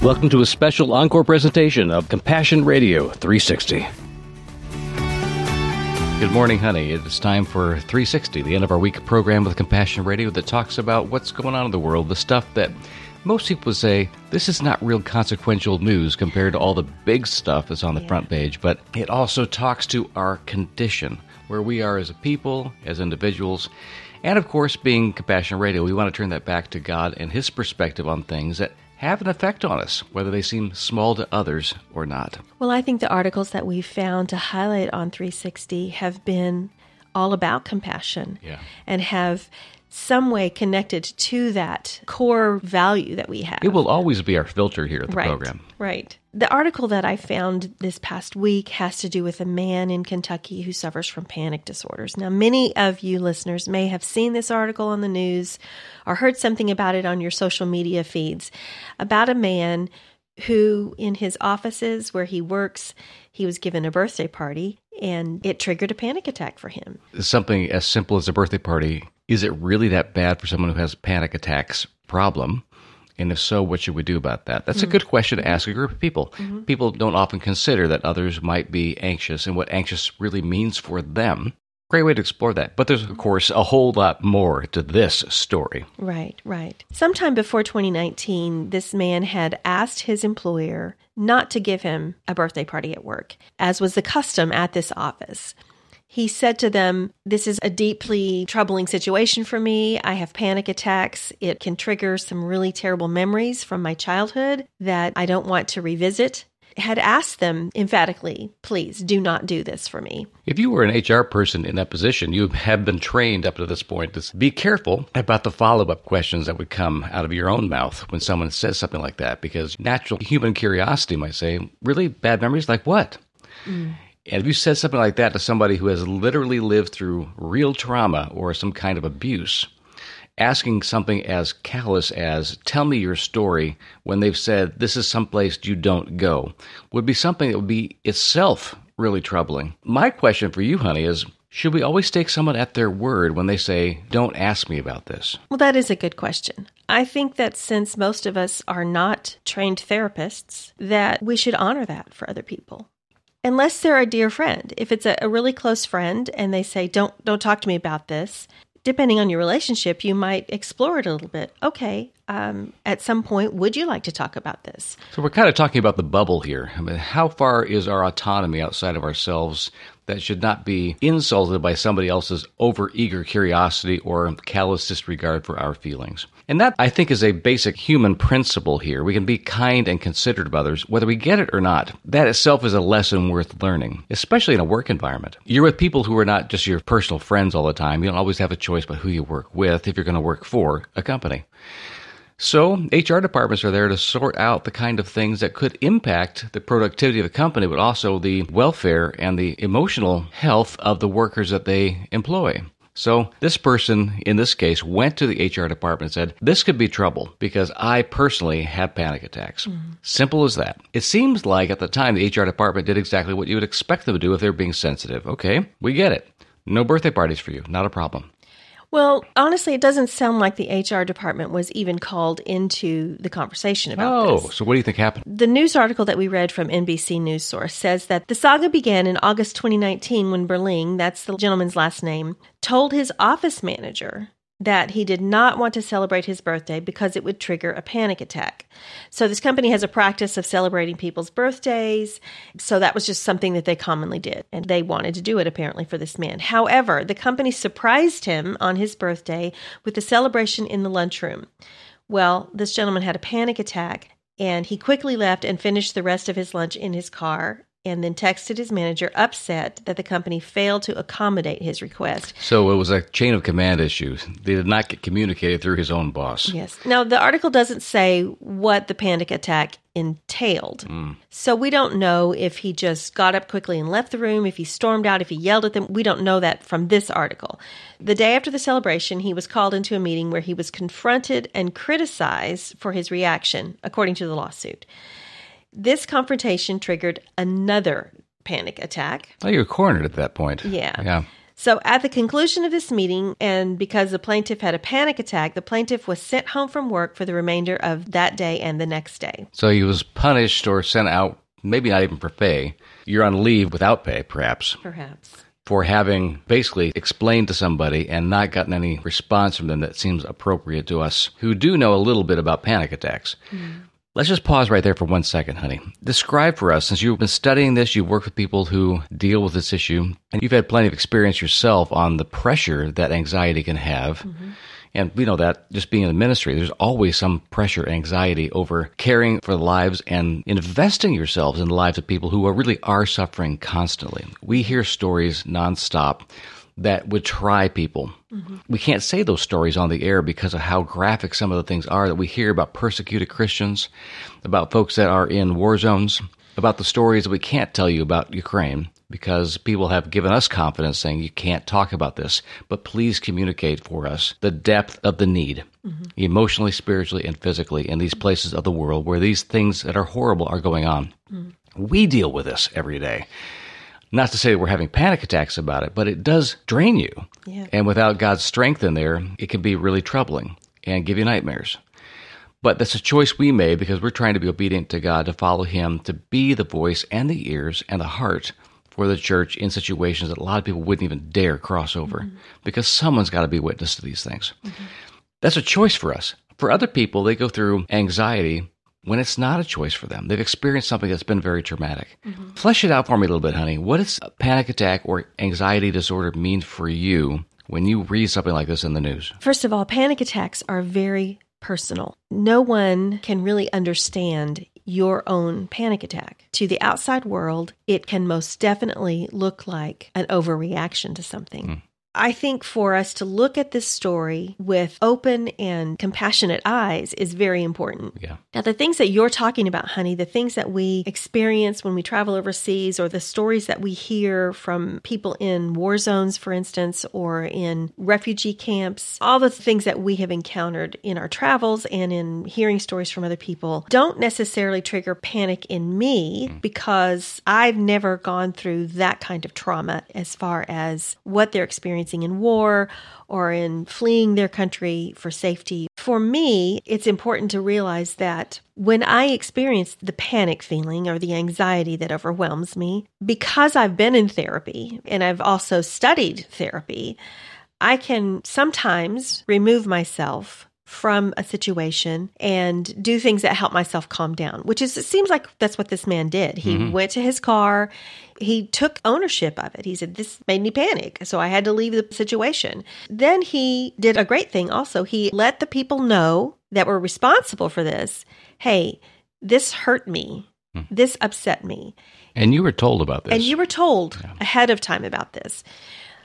Welcome to a special encore presentation of Compassion Radio 360. Good morning, honey. It's time for 360, the end of our week program with Compassion Radio that talks about what's going on in the world, the stuff that most people say, this is not real consequential news compared to all the big stuff that's on the front page, but it also talks to our condition, where we are as a people, as individuals, and of course, being Compassion Radio, we want to turn that back to God and His perspective on things that have an effect on us, whether they seem small to others or not. Well, I think the articles that we've found to highlight on 360 have been all about compassion and have some way connected to that core value that we have. It will always be our filter here at the program. Right. The article that I found this past week has to do with a man in Kentucky who suffers from panic disorders. Now, many of you listeners may have seen this article on the news or heard something about it on your social media feeds about a man who, in his offices where he works, he was given a birthday party and it triggered a panic attack for him. Something as simple as a birthday party. Is it really that bad for someone who has a panic attacks problem? And if so, what should we do about that? That's a good question to ask a group of people. Mm-hmm. People don't often consider that others might be anxious and what anxious really means for them. Great way to explore that. But there's, of course, a whole lot more to this story. Right, right. Sometime before 2019, this man had asked his employer not to give him a birthday party at work, as was the custom at this office. He said to them, "This is a deeply troubling situation for me. I have panic attacks. It can trigger some really terrible memories from my childhood that I don't want to revisit." Had asked them emphatically, "Please do not do this for me." If you were an HR person in that position, you have been trained up to this point to be careful about the follow-up questions that would come out of your own mouth when someone says something like that, because natural human curiosity might say, "Really? Bad memories? Like what?" And if you said something like that to somebody who has literally lived through real trauma or some kind of abuse, asking something as callous as, "Tell me your story," when they've said, "This is someplace you don't go," would be something that would be itself really troubling. My question for you, honey, is, should we always take someone at their word when they say, "Don't ask me about this"? Well, that is a good question. I think that since most of us are not trained therapists, that we should honor that for other people. Unless they're a dear friend. If it's a really close friend and they say, don't talk to me about this, depending on your relationship, you might explore it a little bit. Okay, at some point, would you like to talk about this? So we're kind of talking about the bubble here. I mean, how far is our autonomy outside of ourselves that should not be insulted by somebody else's overeager curiosity or callous disregard for our feelings? And that, I think, is a basic human principle here. We can be kind and considerate of others, whether we get it or not. That itself is a lesson worth learning, especially in a work environment. You're with people who are not just your personal friends all the time. You don't always have a choice about who you work with if you're going to work for a company. So HR departments are there to sort out the kind of things that could impact the productivity of the company, but also the welfare and the emotional health of the workers that they employ. So this person, in this case, went to the HR department and said, "This could be trouble because I personally have panic attacks." Simple as that. It seems like at the time the HR department did exactly what you would expect them to do if they're being sensitive. Okay, we get it. No birthday parties for you. Not a problem. Well, honestly, it doesn't sound like the HR department was even called into the conversation about this. Oh, so what do you think happened? The news article that we read from NBC News source says that the saga began in August 2019 when Berling, that's the gentleman's last name, told his office manager that he did not want to celebrate his birthday because it would trigger a panic attack. So this company has a practice of celebrating people's birthdays. So that was just something that they commonly did. And they wanted to do it, apparently, for this man. However, the company surprised him on his birthday with a celebration in the lunchroom. Well, this gentleman had a panic attack, and he quickly left and finished the rest of his lunch in his car, and then texted his manager upset that the company failed to accommodate his request. So it was a chain of command issue. They did not get communicated through his own boss. Yes. Now, the article doesn't say what the panic attack entailed. So we don't know if he just got up quickly and left the room, if he stormed out, if he yelled at them. We don't know that from this article. The day after the celebration, he was called into a meeting where he was confronted and criticized for his reaction, according to the lawsuit. This confrontation triggered another panic attack. Oh, you're cornered at that point. Yeah. So at the conclusion of this meeting, and because the plaintiff had a panic attack, the plaintiff was sent home from work for the remainder of that day and the next day. So he was punished or sent out, maybe not even for pay. You're on leave without pay, perhaps. Perhaps. For having basically explained to somebody and not gotten any response from them that seems appropriate to us who do know a little bit about panic attacks. Mm. Let's just pause right there for 1 second, honey. Describe for us, since you've been studying this, you've worked with people who deal with this issue, and you've had plenty of experience yourself on the pressure that anxiety can have. Mm-hmm. And we know that just being in the ministry, there's always some pressure, anxiety over caring for the lives and investing yourselves in the lives of people who are really are suffering constantly. We hear stories nonstop that would try people. Mm-hmm. We can't say those stories on the air because of how graphic some of the things are that we hear about persecuted Christians, about folks that are in war zones, about the stories that we can't tell you about Ukraine because people have given us confidence saying you can't talk about this, but please communicate for us the depth of the need, mm-hmm. emotionally, spiritually, and physically in these places of the world where these things that are horrible are going on. Mm-hmm. We deal with this every day. Not to say we're having panic attacks about it, but it does drain you. Yeah. And without God's strength in there, it can be really troubling and give you nightmares. But that's a choice we made because we're trying to be obedient to God, to follow Him, to be the voice and the ears and the heart for the church in situations that a lot of people wouldn't even dare cross over mm-hmm. because someone's got to be witness to these things. Mm-hmm. That's a choice for us. For other people, they go through anxiety when it's not a choice for them. They've experienced something that's been very traumatic. Mm-hmm. Flesh it out for me a little bit, honey. What does a panic attack or anxiety disorder mean for you when you read something like this in the news? First of all, panic attacks are very personal. No one can really understand your own panic attack. To the outside world, it can most definitely look like an overreaction to something. Mm. I think for us to look at this story with open and compassionate eyes is very important. Yeah. Now, the things that you're talking about, honey, the things that we experience when we travel overseas or the stories that we hear from people in war zones, for instance, or in refugee camps, all the things that we have encountered in our travels and in hearing stories from other people don't necessarily trigger panic in me because I've never gone through that kind of trauma as far as what they're experiencing in war or in fleeing their country for safety. For me, it's important to realize that when I experience the panic feeling or the anxiety that overwhelms me, because I've been in therapy and I've also studied therapy, I can sometimes remove myself from a situation and do things that help myself calm down, which is, it seems like that's what this man did. He mm-hmm. went to his car. He took ownership of it. He said, this made me panic, so I had to leave the situation. Then he did a great thing also. He let the people know that were responsible for this, hey, this hurt me. Mm-hmm. This upset me. And you were told about this. And you were told ahead of time about this.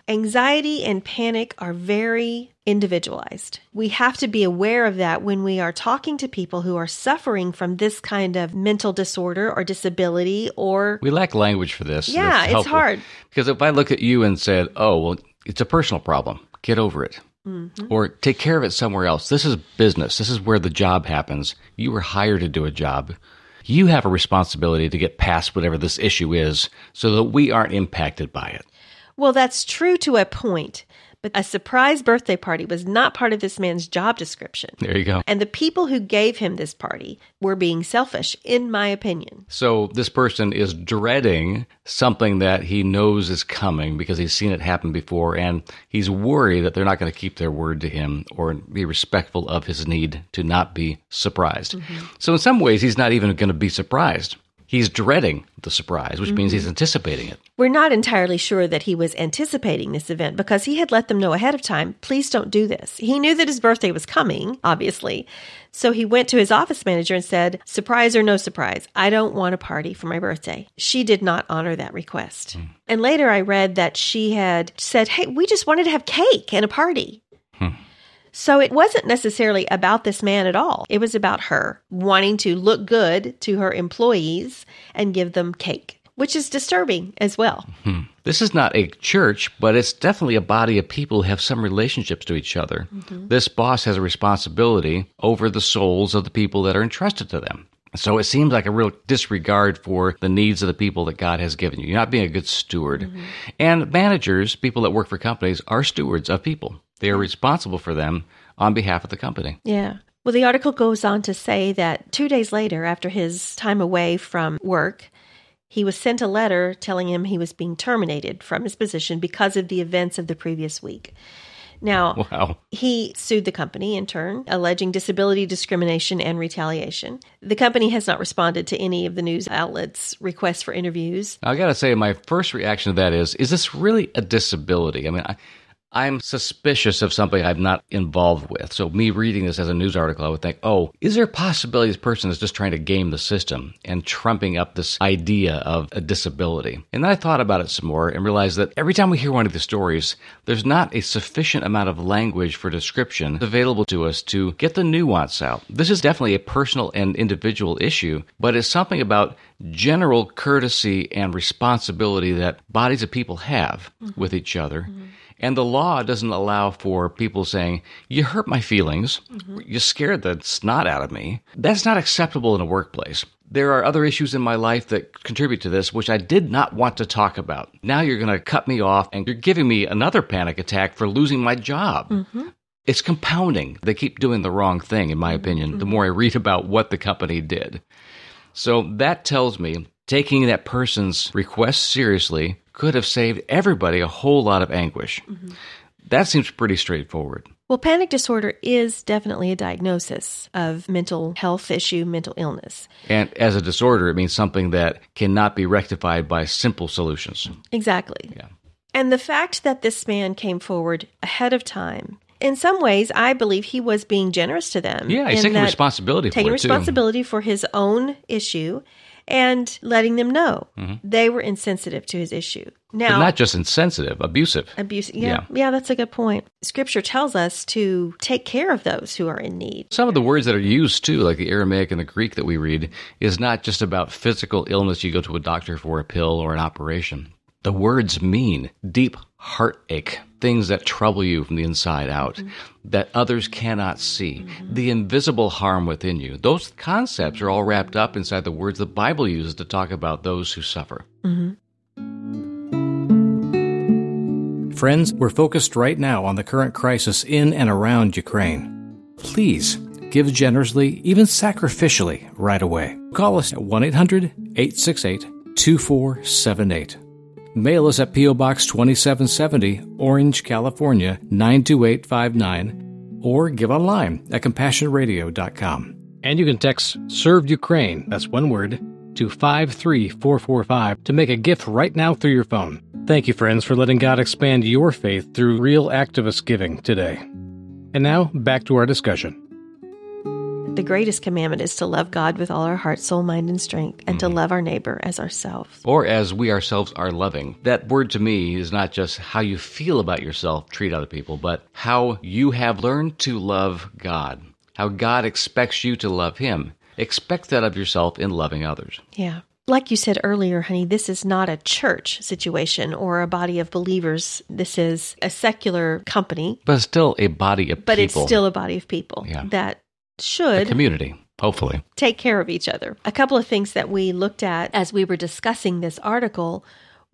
Anxiety and panic are very individualized. We have to be aware of that when we are talking to people who are suffering from this kind of mental disorder or disability or... We lack language for this. Yeah, it's hard. Because if I look at you and said, oh, well, it's a personal problem. Get over it. Mm-hmm. Or take care of it somewhere else. This is business. This is where the job happens. You were hired to do a job. You have a responsibility to get past whatever this issue is so that we aren't impacted by it. Well, that's true to a point, but a surprise birthday party was not part of this man's job description. There you go. And the people who gave him this party were being selfish, in my opinion. So this person is dreading something that he knows is coming because he's seen it happen before, and he's worried that they're not going to keep their word to him or be respectful of his need to not be surprised. Mm-hmm. So in some ways, he's not even going to be surprised. He's dreading the surprise, which mm-hmm. means he's anticipating it. We're not entirely sure that he was anticipating this event because he had let them know ahead of time, please don't do this. He knew that his birthday was coming, obviously. So he went to his office manager and said, surprise or no surprise, I don't want a party for my birthday. She did not honor that request. Mm. And later I read that she had said, hey, we just wanted to have cake and a party. Hmm. So it wasn't necessarily about this man at all. It was about her wanting to look good to her employees and give them cake, which is disturbing as well. Mm-hmm. This is not a church, but it's definitely a body of people who have some relationships to each other. Mm-hmm. This boss has a responsibility over the souls of the people that are entrusted to them. So it seems like a real disregard for the needs of the people that God has given you. You're not being a good steward. Mm-hmm. And managers, people that work for companies, are stewards of people. They are responsible for them on behalf of the company. Yeah. Well, the article goes on to say that 2 days later, after his time away from work, he was sent a letter telling him he was being terminated from his position because of the events of the previous week. Now, He sued the company in turn, alleging disability discrimination and retaliation. The company has not responded to any of the news outlets' requests for interviews. I got to say, my first reaction to that is this really a disability? I mean, I'm suspicious of something I'm not involved with. So me reading this as a news article, I would think, is there a possibility this person is just trying to game the system and trumping up this idea of a disability? And then I thought about it some more and realized that every time we hear one of these stories, there's not a sufficient amount of language for description available to us to get the nuance out. This is definitely a personal and individual issue, but it's something about general courtesy and responsibility that bodies of people have mm-hmm. with each other. Mm-hmm. And the law doesn't allow for people saying, you hurt my feelings, mm-hmm. you scared the snot out of me. That's not acceptable in a workplace. There are other issues in my life that contribute to this, which I did not want to talk about. Now you're going to cut me off, and you're giving me another panic attack for losing my job. Mm-hmm. It's compounding. They keep doing the wrong thing, in my opinion, mm-hmm. the more I read about what the company did. So that tells me taking that person's request seriously could have saved everybody a whole lot of anguish. Mm-hmm. That seems pretty straightforward. Well, panic disorder is definitely a diagnosis of mental health issue, mental illness. And as a disorder, it means something that cannot be rectified by simple solutions. Exactly. Yeah. And the fact that this man came forward ahead of time, in some ways, I believe he was being generous to them. Yeah, he's taking responsibility for it, too. Taking responsibility for his own issue and letting them know mm-hmm. they were insensitive to his issue. Now, but not just insensitive, abusive. Abusive, yeah. Yeah, that's a good point. Scripture tells us to take care of those who are in need. Some of the words that are used, too, like the Aramaic and the Greek that we read, is not just about physical illness. You go to a doctor for a pill or an operation. The words mean deep heartache, things that trouble you from the inside out, mm-hmm. that others cannot see, mm-hmm. the invisible harm within you. Those concepts are all wrapped up inside the words the Bible uses to talk about those who suffer. Mm-hmm. Friends, we're focused right now on the current crisis in and around Ukraine. Please give generously, even sacrificially, right away. Call us at 1-800-868-2478. Mail us at P.O. Box 2770, Orange, California, 92859, or give online at CompassionRadio.com. And you can text Served Ukraine, that's one word, to 53445 to make a gift right now through your phone. Thank you, friends, for letting God expand your faith through real activist giving today. And now, back to our discussion. The greatest commandment is to love God with all our heart, soul, mind, and strength, and to love our neighbor as ourselves. Or as we ourselves are loving. That word to me is not just how you feel about yourself, treat other people, but how you have learned to love God, how God expects you to love Him. Expect that of yourself in loving others. Yeah. Like you said earlier, honey, this is not a church situation or a body of believers. This is a secular company. But it's still a body of people. But it's still a body of people that should, a community, hopefully, take care of each other. A couple of things that we looked at as we were discussing this article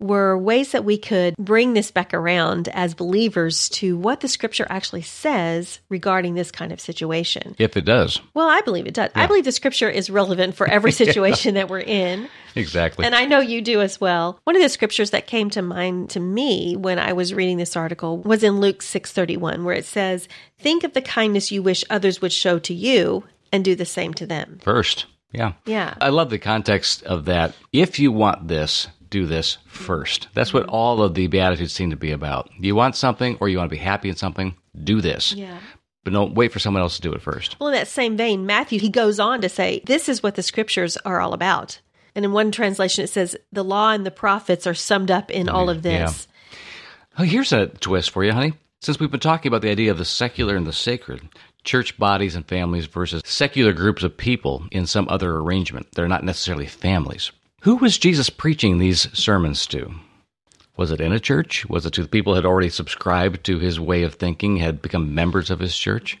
were ways that we could bring this back around as believers to what the Scripture actually says regarding this kind of situation. If it does. Well, I believe it does. Yeah. I believe the Scripture is relevant for every situation that we're in. Exactly. And I know you do as well. One of the Scriptures that came to mind to me when I was reading this article was in Luke 6:31, where it says, "Think of the kindness you wish others would show to you and do the same to them." First. Yeah. Yeah. I love the context of that. If you want this, do this first. That's what all of the Beatitudes seem to be about. You want something or you want to be happy in something, do this. Yeah. But don't wait for someone else to do it first. Well, in that same vein, Matthew, he goes on to say, this is what the Scriptures are all about. And in one translation, it says, the law and the prophets are summed up in all of this. Yeah. Oh, here's a twist for you, honey. Since we've been talking about the idea of the secular and the sacred, church bodies and families versus secular groups of people in some other arrangement, they're not necessarily families. Who was Jesus preaching these sermons to? Was it in a church? Was it to the people who had already subscribed to his way of thinking, had become members of his church?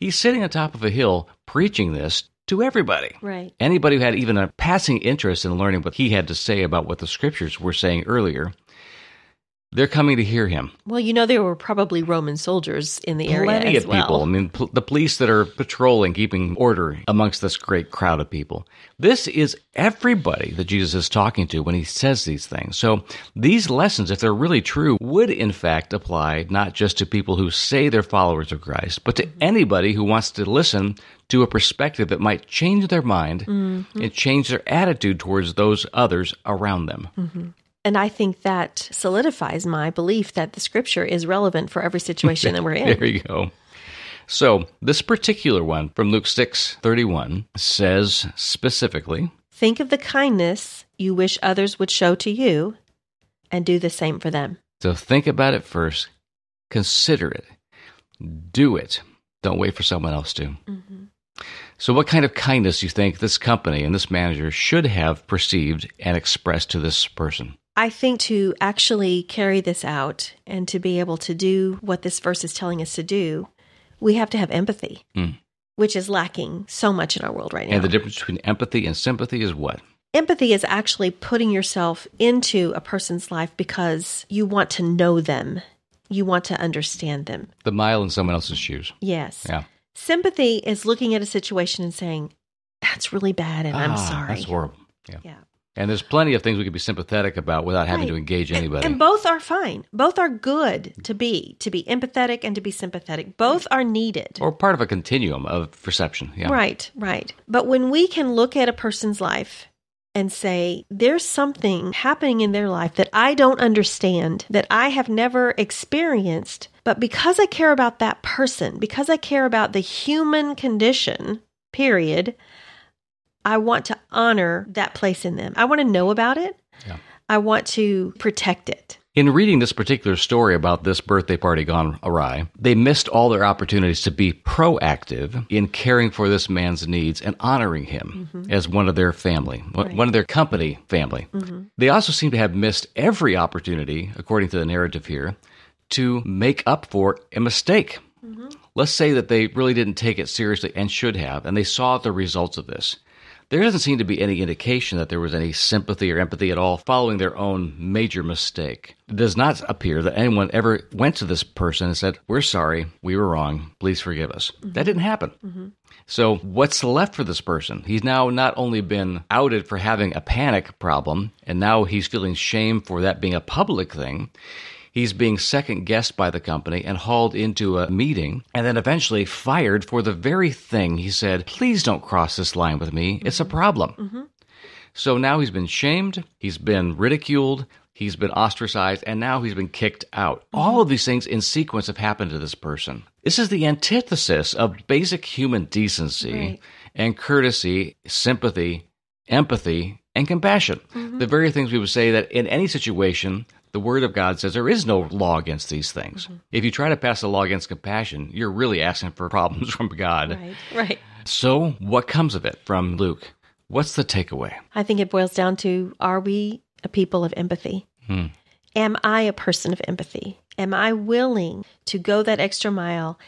He's sitting on top of a hill preaching this to everybody. Right. Anybody who had even a passing interest in learning what he had to say about what the scriptures were saying earlier, they're coming to hear him. Well, you know, there were probably Roman soldiers in the area as well. Plenty of people. I mean, the police that are patrolling, keeping order amongst this great crowd of people. This is everybody that Jesus is talking to when he says these things. So these lessons, if they're really true, would in fact apply not just to people who say they're followers of Christ, but to anybody who wants to listen to a perspective that might change their mind and change their attitude towards those others around them. Mm-hmm. And I think that solidifies my belief that the Scripture is relevant for every situation that we're in. There you go. So this particular one from Luke 6:31 says specifically, think of the kindness you wish others would show to you and do the same for them. So think about it first. Consider it. Do it. Don't wait for someone else to. Mm-hmm. So what kind of kindness do you think this company and this manager should have perceived and expressed to this person? I think to actually carry this out and to be able to do what this verse is telling us to do, we have to have empathy, which is lacking so much in our world right now. And the difference between empathy and sympathy is what? Empathy is actually putting yourself into a person's life because you want to know them. You want to understand them. The mile in someone else's shoes. Yes. Yeah. Sympathy is looking at a situation and saying, that's really bad and I'm sorry. That's horrible. Yeah. And there's plenty of things we could be sympathetic about without having to engage anybody. And both are fine. Both are good to be empathetic and to be sympathetic. Both are needed. Or part of a continuum of perception. Yeah. Right. But when we can look at a person's life and say, there's something happening in their life that I don't understand, that I have never experienced, but because I care about that person, because I care about the human condition, period, I want to honor that place in them. I want to know about it. Yeah. I want to protect it. In reading this particular story about this birthday party gone awry, they missed all their opportunities to be proactive in caring for this man's needs and honoring him as one of their family, one of their company family. Mm-hmm. They also seem to have missed every opportunity, according to the narrative here, to make up for a mistake. Mm-hmm. Let's say that they really didn't take it seriously and should have, and they saw the results of this. There doesn't seem to be any indication that there was any sympathy or empathy at all following their own major mistake. It does not appear that anyone ever went to this person and said, we're sorry, we were wrong, please forgive us. Mm-hmm. That didn't happen. Mm-hmm. So what's left for this person? He's now not only been outed for having a panic problem, and now he's feeling shame for that being a public thing. He's being second-guessed by the company and hauled into a meeting and then eventually fired for the very thing he said, please don't cross this line with me. It's a problem. Mm-hmm. So now he's been shamed, he's been ridiculed, he's been ostracized, and now he's been kicked out. Mm-hmm. All of these things in sequence have happened to this person. This is the antithesis of basic human decency and courtesy, sympathy, empathy, and compassion. Mm-hmm. The very things we would say that in any situation, the Word of God says there is no law against these things. Mm-hmm. If you try to pass a law against compassion, you're really asking for problems from God. Right. So what comes of it from Luke? What's the takeaway? I think it boils down to, are we a people of empathy? Hmm. Am I a person of empathy? Am I willing to go that extra mile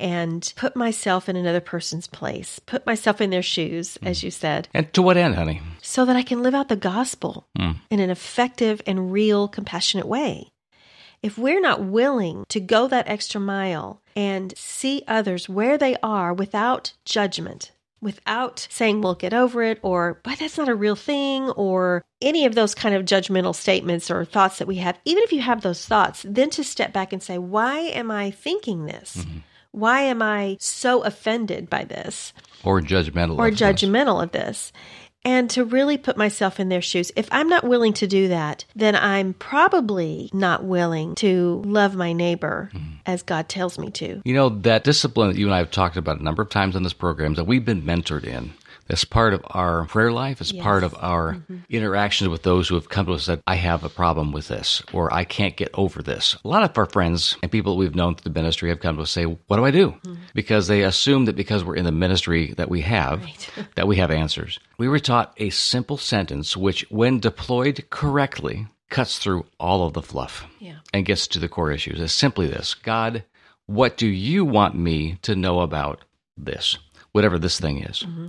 and put myself in another person's place, put myself in their shoes, as you said? And to what end, honey? So that I can live out the gospel in an effective and real, compassionate way. If we're not willing to go that extra mile and see others where they are without judgment, without saying, we'll get over it, or, but that's not a real thing, or any of those kind of judgmental statements or thoughts that we have, even if you have those thoughts, then to step back and say, why am I thinking this? Mm-hmm. Why am I so offended by this? Or judgmental of this. And to really put myself in their shoes. If I'm not willing to do that, then I'm probably not willing to love my neighbor as God tells me to. You know, that discipline that you and I have talked about a number of times on this program that we've been mentored in, that's part of our prayer life, it's part of our interactions with those who have come to us and said, I have a problem with this, or I can't get over this. A lot of our friends and people that we've known through the ministry have come to us and say, what do I do? Mm-hmm. Because they assume that because we're in the ministry that we have, that we have answers. We were taught a simple sentence, which when deployed correctly, cuts through all of the fluff and gets to the core issues. It's simply this, God, what do you want me to know about this, whatever this thing is? Mm-hmm.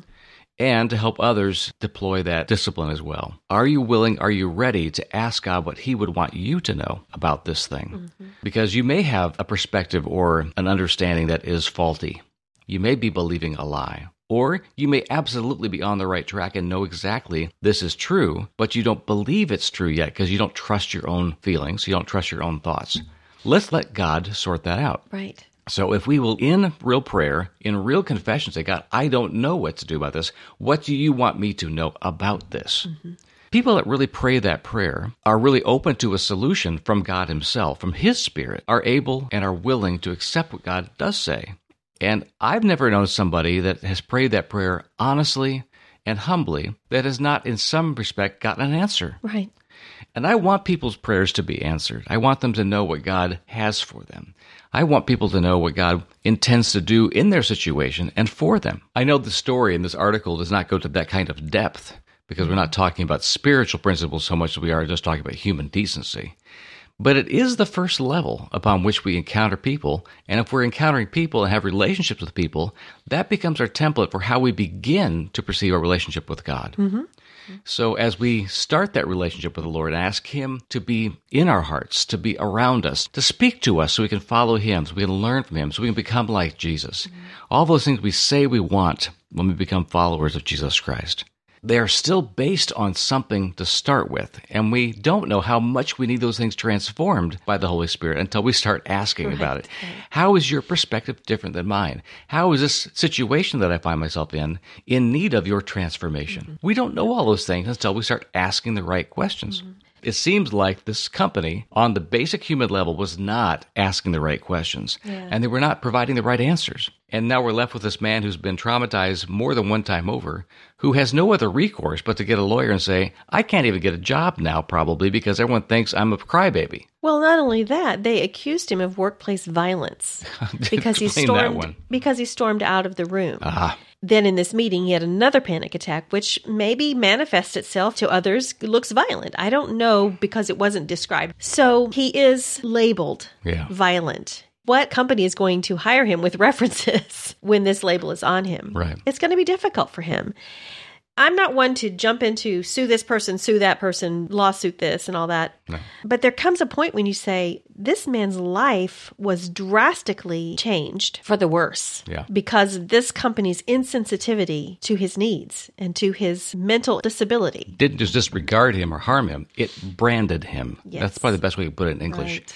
and to help others deploy that discipline as well. Are you willing, are you ready to ask God what He would want you to know about this thing? Mm-hmm. Because you may have a perspective or an understanding that is faulty. You may be believing a lie, or you may absolutely be on the right track and know exactly this is true, but you don't believe it's true yet because you don't trust your own feelings, you don't trust your own thoughts. Mm-hmm. Let's let God sort that out. Right. So if we will, in real prayer, in real confession, say, God, I don't know what to do about this. What do you want me to know about this? Mm-hmm. People that really pray that prayer are really open to a solution from God Himself, from His Spirit, are able and are willing to accept what God does say. And I've never known somebody that has prayed that prayer honestly and humbly that has not, in some respect, gotten an answer. Right. And I want people's prayers to be answered. I want them to know what God has for them. I want people to know what God intends to do in their situation and for them. I know the story in this article does not go to that kind of depth because we're not talking about spiritual principles so much as we are just talking about human decency. But it is the first level upon which we encounter people. And if we're encountering people and have relationships with people, that becomes our template for how we begin to perceive our relationship with God. Mm-hmm. So as we start that relationship with the Lord and ask Him to be in our hearts, to be around us, to speak to us so we can follow Him, so we can learn from Him, so we can become like Jesus. Mm-hmm. All those things we say we want when we become followers of Jesus Christ. They are still based on something to start with, and we don't know how much we need those things transformed by the Holy Spirit until we start asking about it. Right. How is your perspective different than mine? How is this situation that I find myself in need of your transformation? Mm-hmm. We don't know all those things until we start asking the right questions. Mm-hmm. It seems like this company, on the basic human level, was not asking the right questions, and they were not providing the right answers. And now we're left with this man who's been traumatized more than one time over, who has no other recourse but to get a lawyer and say, I can't even get a job now, probably, because everyone thinks I'm a crybaby. Well, not only that, they accused him of workplace violence because he stormed out of the room. Uh-huh. Then in this meeting, he had another panic attack, which maybe manifests itself to others, looks violent. I don't know because it wasn't described. So he is labeled violent. What company is going to hire him with references when this label is on him? Right. It's going to be difficult for him. I'm not one to jump into sue this person, sue that person, lawsuit this and all that. No. But there comes a point when you say, this man's life was drastically changed for the worse because of this company's insensitivity to his needs and to his mental disability. It didn't just disregard him or harm him. It branded him. Yes. That's probably the best way to put it in English. Right.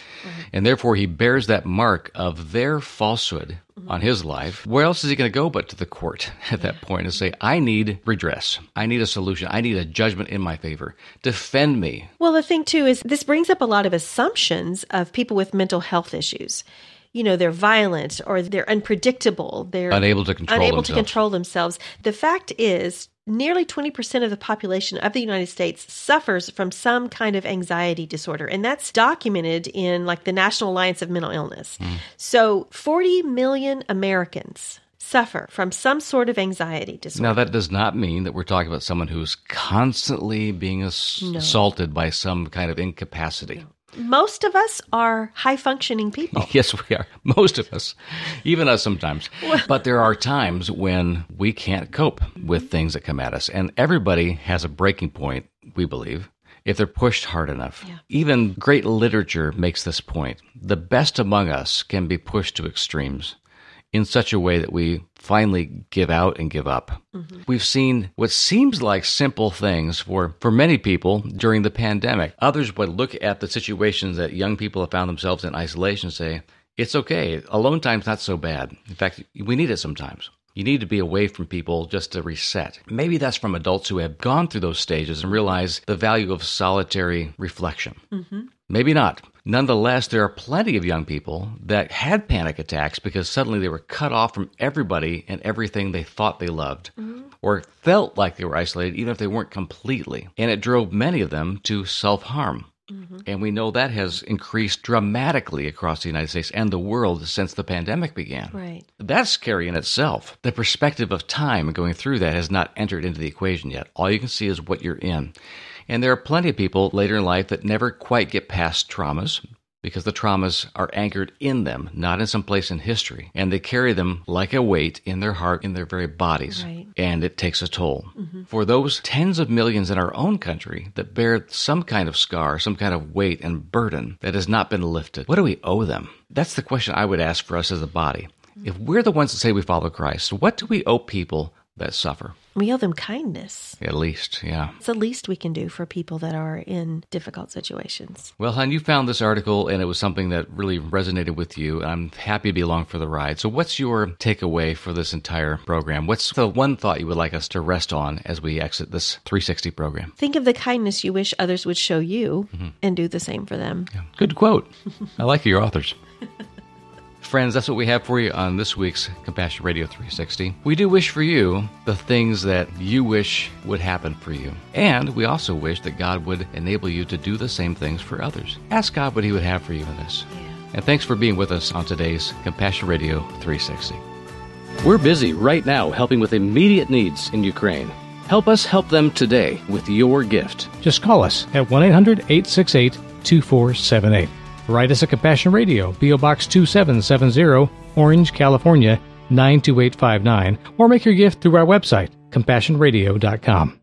And therefore, he bears that mark of their falsehood on his life. Where else is he going to go but to the court at that point and say, I need redress. I need a solution. I need a judgment in my favor. Defend me. Well, the thing too is this brings up a lot of assumptions of people with mental health issues. You know, they're violent or they're unpredictable. They're unable to control themselves. The fact is, nearly 20% of the population of the United States suffers from some kind of anxiety disorder, and that's documented in like the National Alliance of Mental Illness. Mm. So 40 million Americans suffer from some sort of anxiety disorder. Now, that does not mean that we're talking about someone who's constantly being assaulted by some kind of incapacity. No. Most of us are high-functioning people. Yes, we are. Most of us. Even us sometimes. Well, but there are times when we can't cope with things that come at us. And everybody has a breaking point, we believe, if they're pushed hard enough. Yeah. Even great literature makes this point. The best among us can be pushed to extremes in such a way that we finally give out and give up. Mm-hmm. We've seen what seems like simple things for many people during the pandemic. Others would look at the situations that young people have found themselves in isolation and say, it's okay, alone time's not so bad. In fact, we need it sometimes. You need to be away from people just to reset. Maybe that's from adults who have gone through those stages and realize the value of solitary reflection. Mm-hmm. Maybe not. Nonetheless, there are plenty of young people that had panic attacks because suddenly they were cut off from everybody and everything they thought they loved, or felt like they were isolated, even if they weren't completely. And it drove many of them to self-harm. Mm-hmm. And we know that has increased dramatically across the United States and the world since the pandemic began. Right. That's scary in itself. The perspective of time going through that has not entered into the equation yet. All you can see is what you're in. And there are plenty of people later in life that never quite get past traumas, because the traumas are anchored in them, not in some place in history. And they carry them like a weight in their heart, in their very bodies. Right. And it takes a toll. Mm-hmm. For those tens of millions in our own country that bear some kind of scar, some kind of weight and burden that has not been lifted, what do we owe them? That's the question I would ask for us as a body. Mm-hmm. If we're the ones that say we follow Christ, what do we owe people that suffer? We owe them kindness. At least, yeah. It's the least we can do for people that are in difficult situations. Well, hon, you found this article, and it was something that really resonated with you. I'm happy to be along for the ride. So what's your takeaway for this entire program? What's the one thought you would like us to rest on as we exit this 360 program? Think of the kindness you wish others would show you, mm-hmm. and do the same for them. Yeah. Good quote. I like your authors. Friends, that's what we have for you on this week's Compassion Radio 360. We do wish for you the things that you wish would happen for you. And we also wish that God would enable you to do the same things for others. Ask God what He would have for you in this. Yeah. And thanks for being with us on today's Compassion Radio 360. We're busy right now helping with immediate needs in Ukraine. Help us help them today with your gift. Just call us at 1-800-868-2478. Write us at Compassion Radio, P.O. Box 2770, Orange, California, 92859, or make your gift through our website, CompassionRadio.com.